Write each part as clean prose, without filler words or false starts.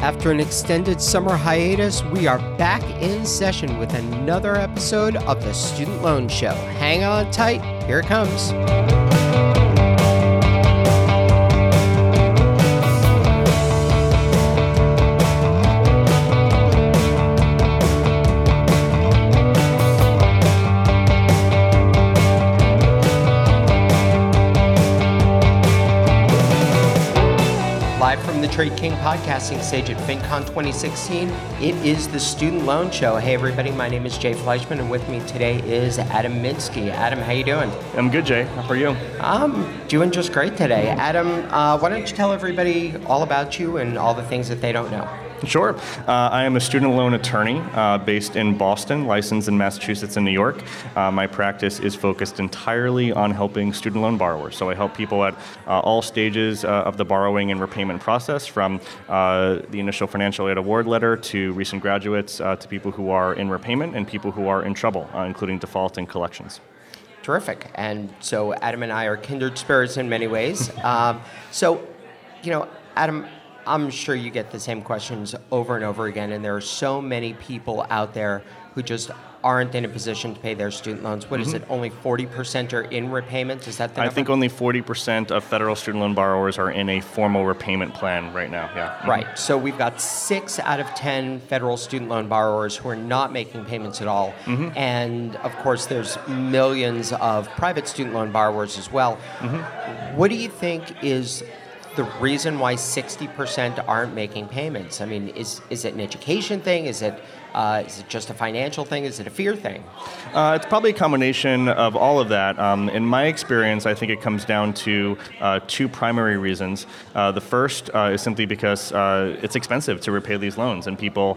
After an extended summer hiatus, we are back in session with another episode of the Student Loan Show. Hang on tight, here it comes. Trade King podcasting stage at FinCon 2016. It is the Student Loan Show. Hey everybody, my name is Jay Fleischman, and with me today is Adam Minsky. Adam, how you doing? I'm good, Jay. How are you? I'm doing just great today. Adam, why don't you tell everybody all about you and all the things that they don't know? Sure. I am a student loan attorney based in Boston, licensed in Massachusetts and New York. My practice is focused entirely on helping student loan borrowers. So I help people at all stages of the borrowing and repayment process, from the initial financial aid award letter to recent graduates to people who are in repayment and people who are in trouble, including default and collections. Terrific. And so Adam and I are kindred spirits in many ways. Adam, I'm sure you get the same questions over and over again, and there are so many people out there who just aren't in a position to pay their student loans. What is it, only 40% are in repayment? Is that the number? I think only 40% of federal student loan borrowers are in a formal repayment plan right now, yeah. Mm-hmm. Right, so we've got 6 out of 10 federal student loan borrowers who are not making payments at all. Mm-hmm. And of course, there's millions of private student loan borrowers as well. Mm-hmm. What do you think is the reason why 60% aren't making payments? I mean, is it an education thing? Is it just a financial thing? Is it a fear thing? It's probably a combination of all of that. In my experience, I think it comes down to two primary reasons. The first is simply because it's expensive to repay these loans, and people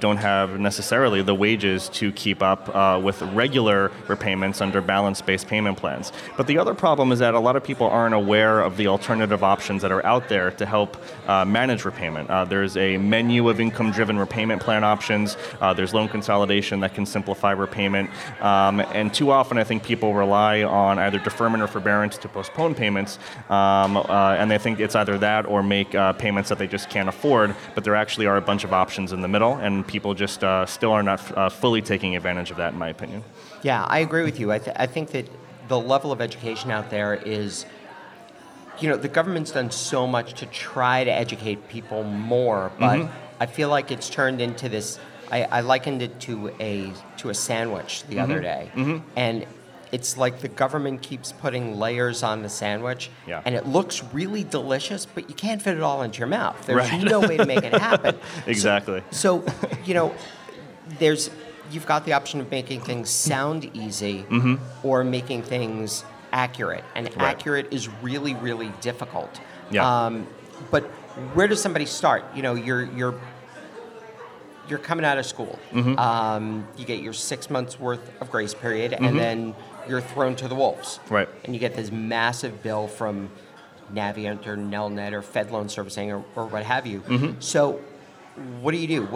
don't have necessarily the wages to keep up with regular repayments under balance-based payment plans. But the other problem is that a lot of people aren't aware of the alternative options that are out there to help manage repayment. There's a menu of income-driven repayment plan options. There's loan consolidation that can simplify repayment. And too often, I think people rely on either deferment or forbearance to postpone payments. And they think it's either that or make payments that they just can't afford. But there actually are a bunch of options in the middle. And people just still are not fully taking advantage of that, in my opinion. Yeah, I agree with you. I think that the level of education out there is, you know, the government's done so much to try to educate people more. But I feel like it's turned into this. I likened it to a sandwich the other day, and it's like the government keeps putting layers on the sandwich, and it looks really delicious, but you can't fit it all into your mouth. There's no way to make it happen. Exactly. So, you know, you've got the option of making things sound easy or making things accurate, and accurate is really, really difficult. Yeah. But where does somebody start? You know, you're coming out of school. You get your 6 months worth of grace period, and then you're thrown to the wolves. Right. And you get this massive bill from Navient or Nelnet or FedLoan Servicing or what have you. So what do you do?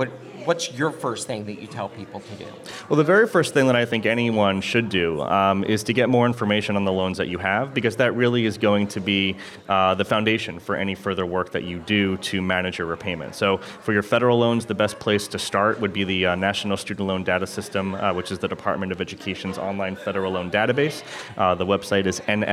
What's your first thing that you tell people to do? Well, the very first thing that I think anyone should do is to get more information on the loans that you have, because that really is going to be the foundation for any further work that you do to manage your repayment. So for your federal loans, the best place to start would be the National Student Loan Data System, which is the Department of Education's online federal loan database. The website is nslds.ed.gov.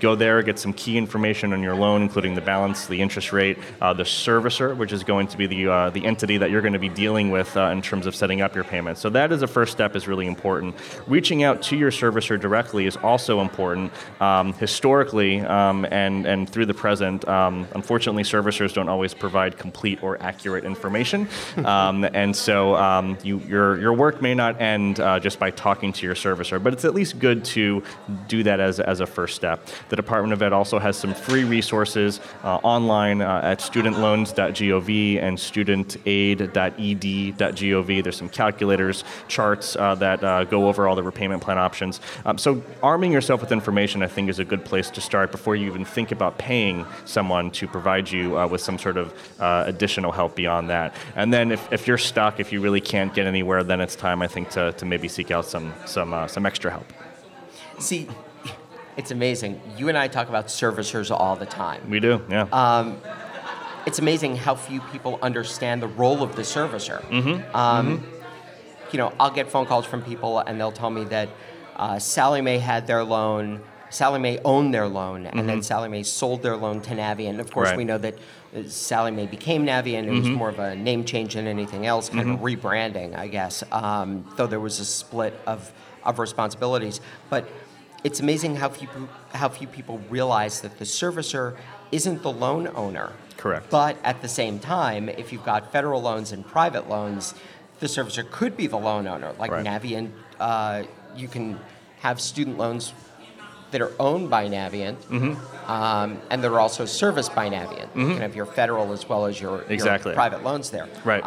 Go there, get some key information on your loan, including the balance, the interest rate, the servicer, which is going to be the entity that you're going to be dealing with in terms of setting up your payments. So that is a first step, is really important. Reaching out to your servicer directly is also important. Historically and through the present, unfortunately, servicers don't always provide complete or accurate information. And so your work may not end just by talking to your servicer, but it's at least good to do that as a first step. The Department of Ed also has some free resources online at studentloans.gov and studentaid.ed.gov. There's some calculators, charts that go over all the repayment plan options. So arming yourself with information, I think, is a good place to start before you even think about paying someone to provide you with some sort of additional help beyond that. And then if you're stuck, if you really can't get anywhere, then it's time, I think, to maybe seek out some extra help. See, It's amazing. You and I talk about servicers all the time. We do, yeah. It's amazing how few people understand the role of the servicer. Mm-hmm. You know, I'll get phone calls from people, and they'll tell me that Sallie Mae had their loan, Sallie Mae owned their loan, and then Sallie Mae sold their loan to Navient. Of course, we know that Sallie Mae became Navient. It was more of a name change than anything else, kind of rebranding, I guess, though there was a split of responsibilities. But it's amazing how few people realize that the servicer isn't the loan owner. Correct. But at the same time, if you've got federal loans and private loans, the servicer could be the loan owner. Like Navient, you can have student loans that are owned by Navient, and that are also serviced by Navient. You can have your federal as well as your private loans there. Right.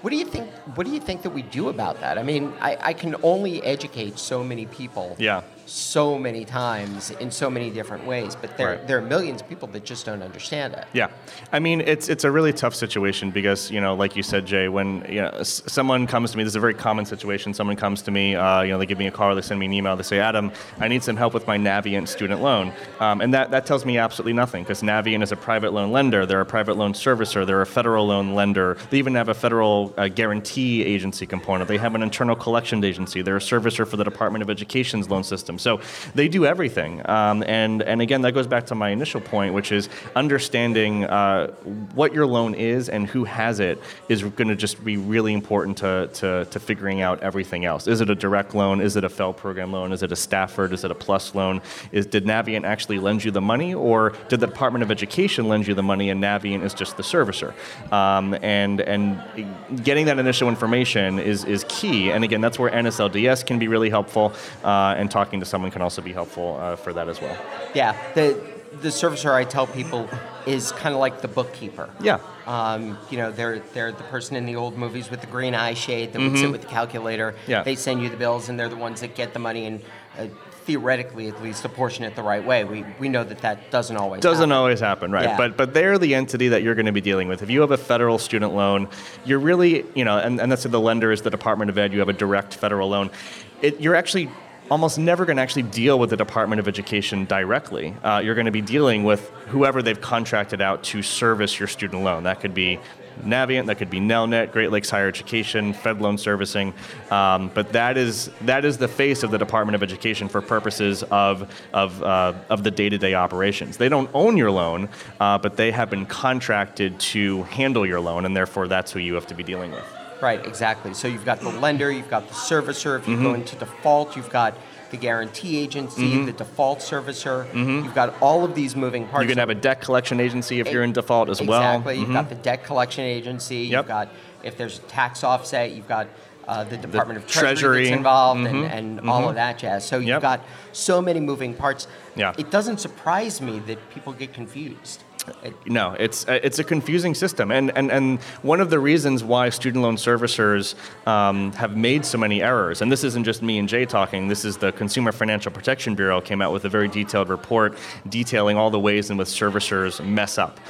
What do you think? What do you think that we do about that? I mean, I can only educate so many people, so many times in so many different ways. But there are millions of people that just don't understand it. Yeah, I mean, it's a really tough situation because, you know, like you said, Jay, when someone comes to me, this is a very common situation. Someone comes to me, they give me a call, they send me an email, they say, Adam, I need some help with my Navient student loan, and that tells me absolutely nothing because Navient is a private loan lender. They're a private loan servicer. They're a federal loan lender. They even have a federal guarantee agency component. They have an internal collection agency. They're a servicer for the Department of Education's loan system. So they do everything. And again, that goes back to my initial point, which is understanding what your loan is and who has it is going to just be really important to figuring out everything else. Is it a direct loan? Is it a FFEL program loan? Is it a Stafford? Is it a PLUS loan? Did Navient actually lend you the money, or did the Department of Education lend you the money and Navient is just the servicer? And getting that initial information is key, and again, that's where NSLDS can be really helpful, and talking to someone can also be helpful for that as well. Yeah, the servicer, I tell people, is kind of like the bookkeeper. Yeah. They're the person in the old movies with the green eye shade that would sit with the calculator. Yeah. They send you the bills, and they're the ones that get the money and theoretically, at least, apportion it the right way. We know that doesn't always happen, right? Yeah. But they're the entity that you're going to be dealing with. If you have a federal student loan, you're really, and that's the lender is the Department of Ed. You have a direct federal loan. You're actually almost never going to actually deal with the Department of Education directly. You're going to be dealing with whoever they've contracted out to service your student loan. That could be Navient, that could be Nelnet, Great Lakes Higher Education, FedLoan Servicing, but that is the face of the Department of Education for purposes of the day-to-day operations. They don't own your loan, but they have been contracted to handle your loan, and therefore that's who you have to be dealing with. Right, exactly. So you've got the lender, you've got the servicer. If you go into default, you've got the guarantee agency, the default servicer. You've got all of these moving parts. You can have a debt collection agency if you're in default as well. Exactly. You've got the debt collection agency. You've got, if there's a tax offset, you've got the Department of Treasury that's involved and all of that jazz. So you've got so many moving parts. Yeah. It doesn't surprise me that people get confused. No, it's a confusing system, and one of the reasons why student loan servicers have made so many errors, and this isn't just me and Jay talking, this is the Consumer Financial Protection Bureau came out with a very detailed report detailing all the ways in which servicers mess up,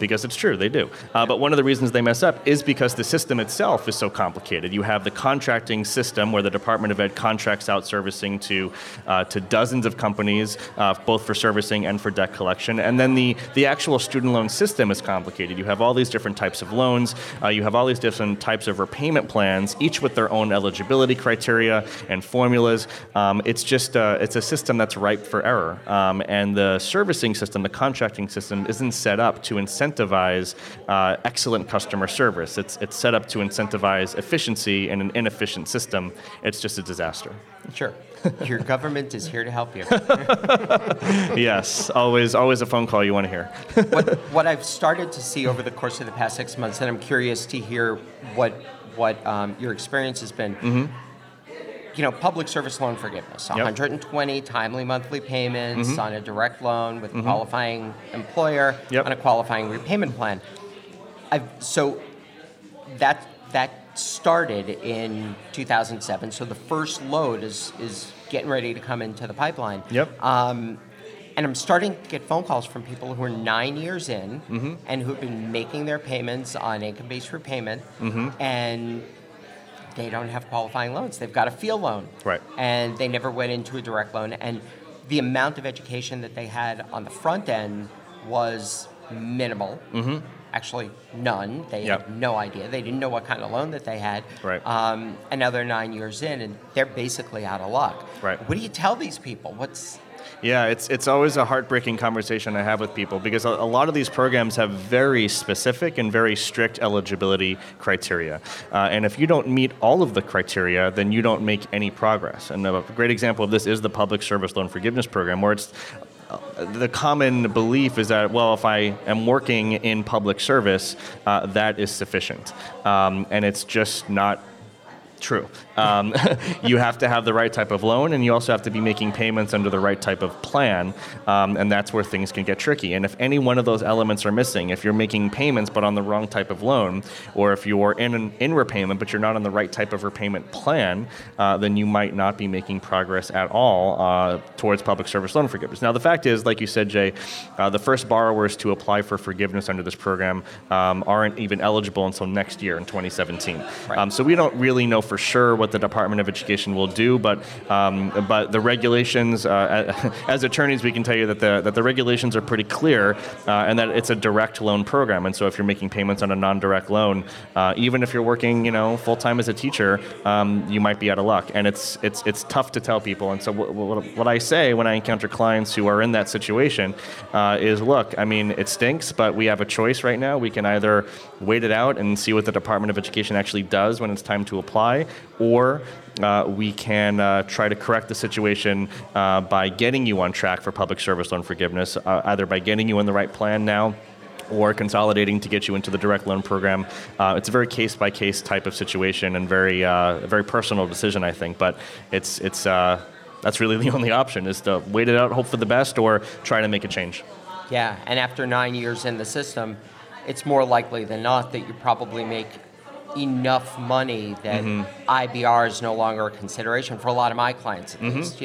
because it's true, they do. But one of the reasons they mess up is because the system itself is so complicated. You have the contracting system where the Department of Ed contracts out servicing to dozens of companies, both for servicing and for debt collection, and then the actual student loan system is complicated. You have all these different types of loans. You have all these different types of repayment plans, each with their own eligibility criteria and formulas. It's a system that's ripe for error. And the servicing system, the contracting system, isn't set up to incentivize excellent customer service. It's set up to incentivize efficiency in an inefficient system. It's just a disaster. Sure. Your government is here to help you. Yes, always a phone call you want to hear. What I've started to see over the course of the past 6 months, and I'm curious to hear what your experience has been. Public service loan forgiveness, 120 timely monthly payments on a direct loan with a qualifying employer on a qualifying repayment plan. So that started in 2007, so the first load is getting ready to come into the pipeline. And I'm starting to get phone calls from people who are 9 years in and who've been making their payments on income-based repayment, and they don't have qualifying loans. They've got a field loan. Right. And they never went into a direct loan. And the amount of education that they had on the front end was minimal. Mm-hmm. Actually, none. They had no idea. They didn't know what kind of loan that they had. Right. And now they're 9 years in, and they're basically out of luck. Right. What do you tell these people? Yeah, it's always a heartbreaking conversation I have with people because a lot of these programs have very specific and very strict eligibility criteria. And if you don't meet all of the criteria, then you don't make any progress. And a great example of this is the Public Service Loan Forgiveness Program, where it's the common belief is that, well, if I am working in public service, that is sufficient. And it's just not true. You have to have the right type of loan, and you also have to be making payments under the right type of plan, and that's where things can get tricky. And if any one of those elements are missing, if you're making payments but on the wrong type of loan, or if you're in repayment but you're not on the right type of repayment plan, then you might not be making progress at all towards public service loan forgiveness. Now, the fact is, like you said, Jay, the first borrowers to apply for forgiveness under this program aren't even eligible until next year in 2017. Right. So we don't really know for sure what the Department of Education will do, but the regulations, as attorneys, we can tell you that the regulations are pretty clear, and that it's a direct loan program. And so, if you're making payments on a non-direct loan, even if you're working, full time as a teacher, you might be out of luck. And it's tough to tell people. And so, what I say when I encounter clients who are in that situation is, look, I mean, it stinks, but we have a choice right now. We can either wait it out and see what the Department of Education actually does when it's time to apply, or we can try to correct the situation by getting you on track for public service loan forgiveness, either by getting you in the right plan now or consolidating to get you into the direct loan program. It's a very case-by-case type of situation and very personal decision, I think, but it's that's really the only option, is to wait it out, hope for the best, or try to make a change. Yeah, and after 9 years in the system, it's more likely than not that you probably make enough money that IBR is no longer a consideration for a lot of my clients, at least.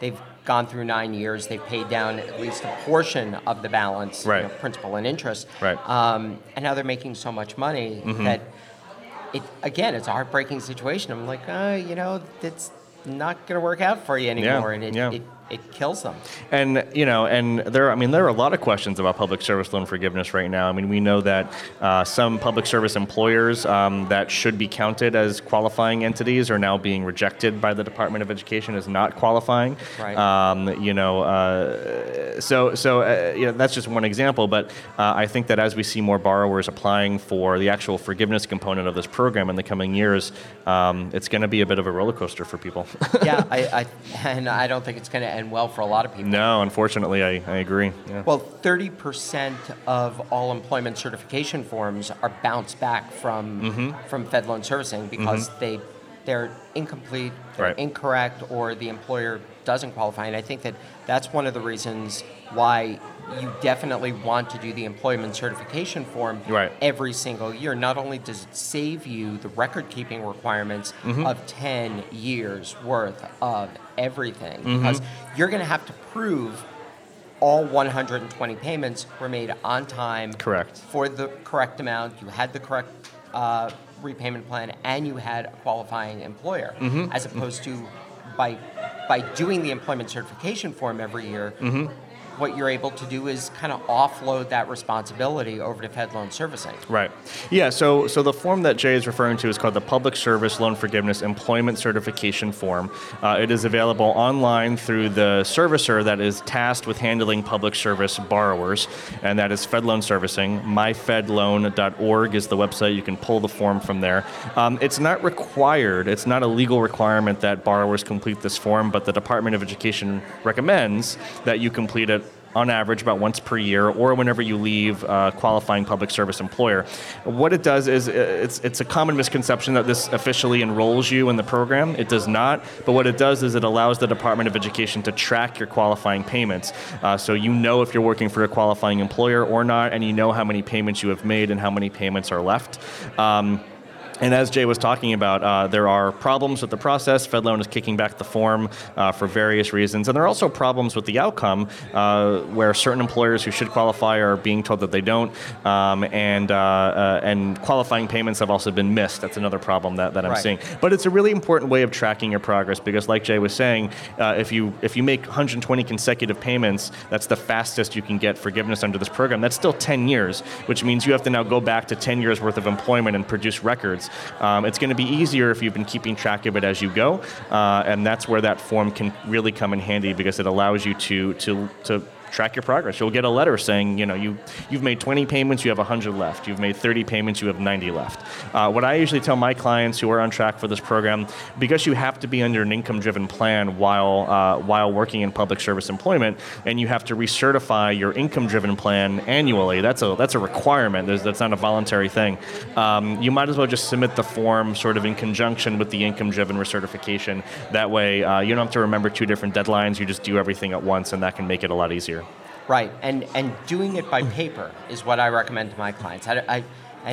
They've gone through 9 years, they've paid down at least a portion of the balance, principal and interest, and now they're making so much money that it's a heartbreaking situation. I'm like, that's not going to work out for you anymore, and it kills them. And, there are a lot of questions about public service loan forgiveness right now. I mean, we know that some public service employers that should be counted as qualifying entities are now being rejected by the Department of Education as not qualifying. Right. That's just one example, but I think that as we see more borrowers applying for the actual forgiveness component of this program in the coming years, it's going to be a bit of a roller coaster for people. Yeah, and I don't think it's going to end well for a lot of people. No, unfortunately, I agree. Yeah. Well, 30% of all employment certification forms are bounced back from FedLoan Servicing because they're incomplete, they're incorrect, or the employer doesn't qualify. And I think that's one of the reasons why you definitely want to do the employment certification form every single year. Not only does it save you the record-keeping requirements of 10 years worth of everything, because you're going to have to prove all 120 payments were made on time, correct, for the correct amount, you had the correct repayment plan, and you had a qualifying employer, as opposed to by doing the employment certification form every year, what you're able to do is kind of offload that responsibility over to FedLoan Servicing. Right. Yeah, so the form that Jay is referring to is called the Public Service Loan Forgiveness Employment Certification Form. It is available online through the servicer that is tasked with handling public service borrowers, and that is FedLoan Servicing. MyFedLoan.org is the website. You can pull the form from there. It's not required. It's not a legal requirement that borrowers complete this form, but the Department of Education recommends that you complete it on average about once per year, or whenever you leave a qualifying public service employer. What it does is, it's a common misconception that this officially enrolls you in the program. It does not, but what it does is it allows the Department of Education to track your qualifying payments. So you know if you're working for a qualifying employer or not, and you know how many payments you have made and how many payments are left. And as Jay was talking about, there are problems with the process. FedLoan is kicking back the form for various reasons. And there are also problems with the outcome where certain employers who should qualify are being told that they don't. And qualifying payments have also been missed. That's another problem that I'm seeing. But it's a really important way of tracking your progress because like Jay was saying, if you make 120 consecutive payments, that's the fastest you can get forgiveness under this program. That's still 10 years, which means you have to now go back to 10 years worth of employment and produce records. It's going to be easier if you've been keeping track of it as you go, and that's where that form can really come in handy because it allows you to track your progress. You'll get a letter saying, you know, you've made 20 payments, you have 100 left. You've made 30 payments, you have 90 left. What I usually tell my clients who are on track for this program, because you have to be under an income-driven plan while working in public service employment, and you have to recertify your income-driven plan annually. That's a requirement. That's not a voluntary thing. You might as well just submit the form sort of in conjunction with the income-driven recertification. That way, you don't have to remember two different deadlines. You just do everything at once, and that can make it a lot easier. Right, and doing it by paper is what I recommend to my clients.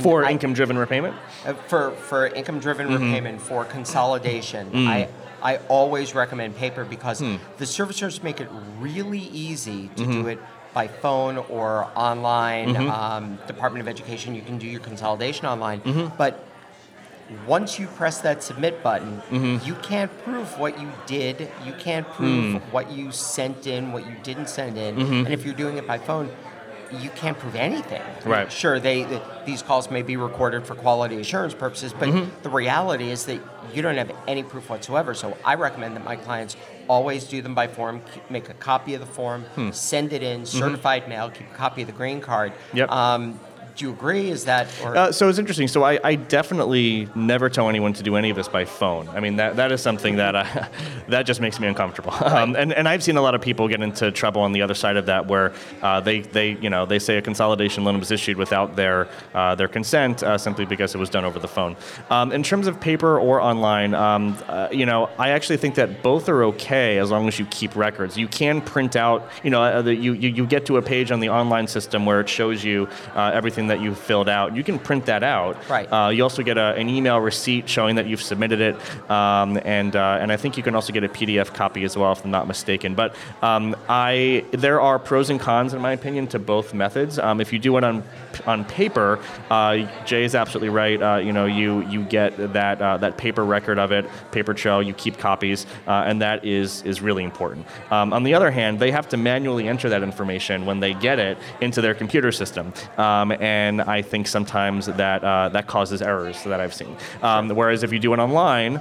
For income-driven repayment? For income-driven repayment, for consolidation, I always recommend paper because the servicers make it really easy to do it by phone or online. Department of Education, you can do your consolidation online, but once you press that submit button, you can't prove what you did, you can't prove what you sent in, what you didn't send in, and if you're doing it by phone, you can't prove anything. Right. Sure, these calls may be recorded for quality assurance purposes, but the reality is that you don't have any proof whatsoever, so I recommend that my clients always do them by form, make a copy of the form, send it in, certified mail, keep a copy of the green card. Yep. Do you agree? Is that... So it's interesting. So I definitely never tell anyone to do any of this by phone. I mean, that is something that that just makes me uncomfortable. Right. And I've seen a lot of people get into trouble on the other side of that where they say a consolidation loan was issued without their consent simply because it was done over the phone. In terms of paper or online, I actually think that both are okay as long as you keep records. You can print out, you get to a page on the online system where it shows you everything that you filled out. You can print that out. Right. You also get an email receipt showing that you've submitted it, and I think you can also get a PDF copy as well, if I'm not mistaken. But there are pros and cons, in my opinion, to both methods. If you do it on paper, Jay is absolutely right. You get that paper record of it, paper trail. You keep copies, and that is really important. On the other hand, they have to manually enter that information when they get it into their computer system. And I think sometimes that causes errors that I've seen. Whereas if you do it online,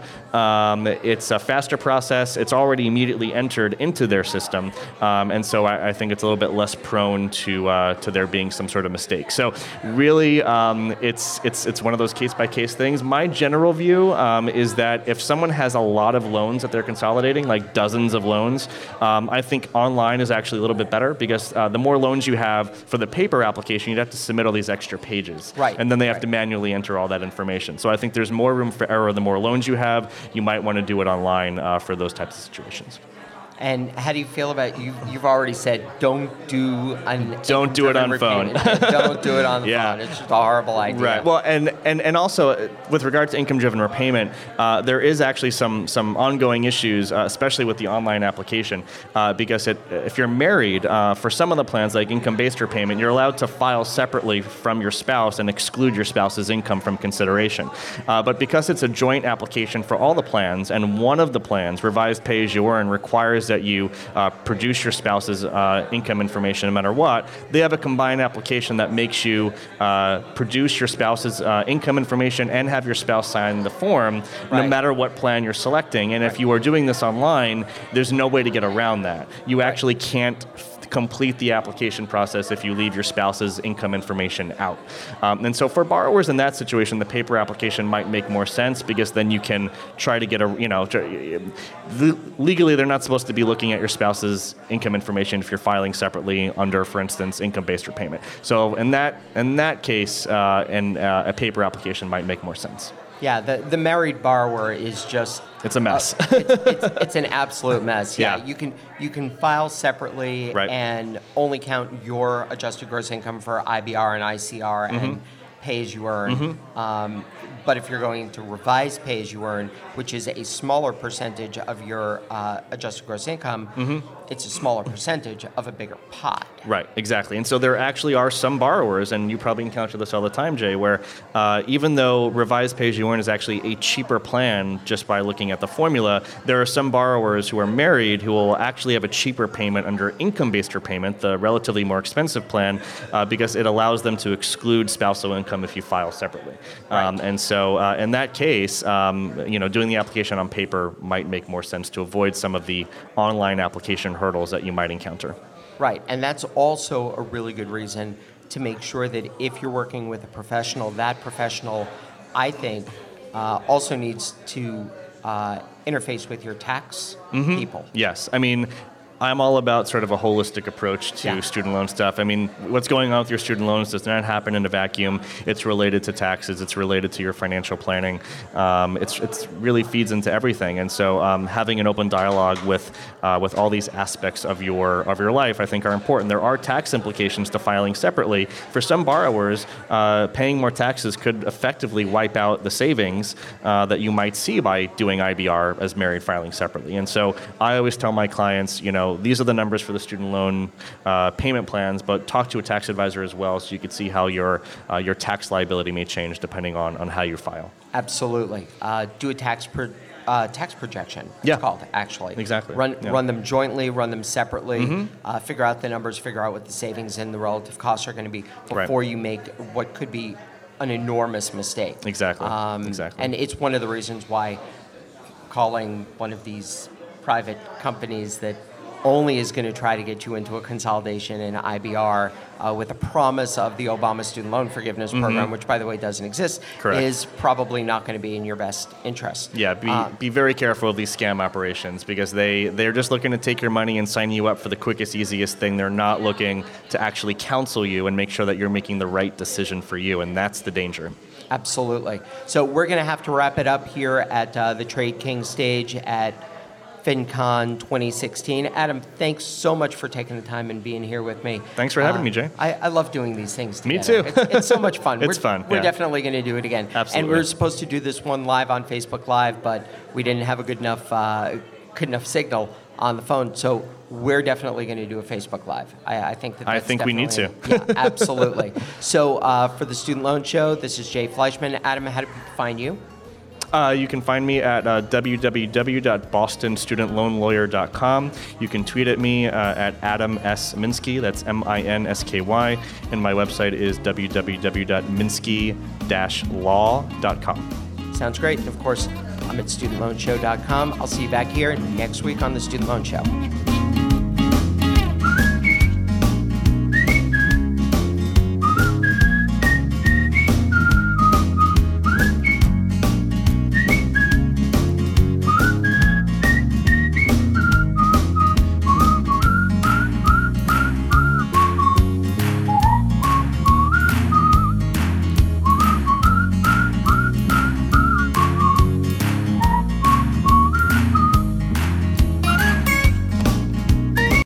it's a faster process. It's already immediately entered into their system, and so I think it's a little bit less prone to there being some sort of mistake. So really, it's one of those case by case things. My general view is that if someone has a lot of loans that they're consolidating, like dozens of loans, I think online is actually a little bit better because the more loans you have for the paper application, you'd have to submit all these extra pages. Right. And then they have to manually enter all that information. So I think there's more room for error the more loans you have. You might want to do it online for those types of situations. And how do you feel about, you've already said, don't do it on phone. Don't do it on the phone. It's just a horrible idea. Right. Well, and also with regard to income-driven repayment, there is actually some ongoing issues, especially with the online application, because if you're married, for some of the plans like income-based repayment, you're allowed to file separately from your spouse and exclude your spouse's income from consideration. But because it's a joint application for all the plans, and one of the plans, revised pay-as-you-earn, requires that you produce your spouse's income information no matter what, they have a combined application that makes you produce your spouse's income information and have your spouse sign the form no matter what plan you're selecting. And if you are doing this online, there's no way to get around that. You actually can't complete the application process if you leave your spouse's income information out. And so for borrowers in that situation, the paper application might make more sense because then you can try to get legally they're not supposed to be looking at your spouse's income information if you're filing separately under, for instance, income-based repayment. So in that case, a paper application might make more sense. Yeah, the married borrower is just... It's a mess. It's an absolute mess. Yeah. You can file separately and only count your adjusted gross income for IBR and ICR and pay as you earn. But if you're going to revise pay as you earn, which is a smaller percentage of your adjusted gross income, it's a smaller percentage of a bigger pot. Right, exactly. And so there actually are some borrowers, and you probably encounter this all the time, Jay, where even though revised pay as you earn is actually a cheaper plan just by looking at the formula, there are some borrowers who are married who will actually have a cheaper payment under income-based repayment, the relatively more expensive plan, because it allows them to exclude spousal income if you file separately. Right. And so in that case, you know, doing the application on paper might make more sense to avoid some of the online application hurdles that you might encounter. Right, and that's also a really good reason to make sure that if you're working with a professional, that professional, I think, also needs to interface with your tax people. Yes, I mean, I'm all about sort of a holistic approach to student loan stuff. I mean, what's going on with your student loans does not happen in a vacuum. It's related to taxes. It's related to your financial planning. It's really feeds into everything. And so having an open dialogue with all these aspects of your life, I think, are important. There are tax implications to filing separately. For some borrowers, paying more taxes could effectively wipe out the savings that you might see by doing IBR as married filing separately. And so I always tell my clients, you know, these are the numbers for the student loan payment plans, but talk to a tax advisor as well so you can see how your tax liability may change depending on how you file. Absolutely. Do a tax projection, it's called, actually. Exactly. Run them jointly, run them separately, figure out the numbers, figure out what the savings and the relative costs are going to be before you make what could be an enormous mistake. Exactly. Exactly. And it's one of the reasons why calling one of these private companies that only is going to try to get you into a consolidation in IBR with a promise of the Obama Student Loan Forgiveness Program, which, by the way, doesn't exist, is probably not going to be in your best interest. Yeah, be very careful of these scam operations because they're just looking to take your money and sign you up for the quickest, easiest thing. They're not looking to actually counsel you and make sure that you're making the right decision for you, and that's the danger. Absolutely. So we're going to have to wrap it up here at the Trade King stage at FinCon 2016. Adam, thanks so much for taking the time and being here with me. Thanks for having me, Jay. I love doing these things together. Me too. It's so much fun. It's fun. We're definitely going to do it again. Absolutely. And we were supposed to do this one live on Facebook Live, but we didn't have a good enough signal on the phone. So we're definitely going to do a Facebook Live. I think that that's definitely... I think we need to. Yeah, absolutely. So for the Student Loan Show, this is Jay Fleischman. Adam, how do people find you? You can find me at www.bostonstudentloanlawyer.com. You can tweet at me at Adam S. Minsky, that's M-I-N-S-K-Y, and my website is www.minsky-law.com. Sounds great. And of course, I'm at studentloanshow.com. I'll see you back here next week on the Student Loan Show.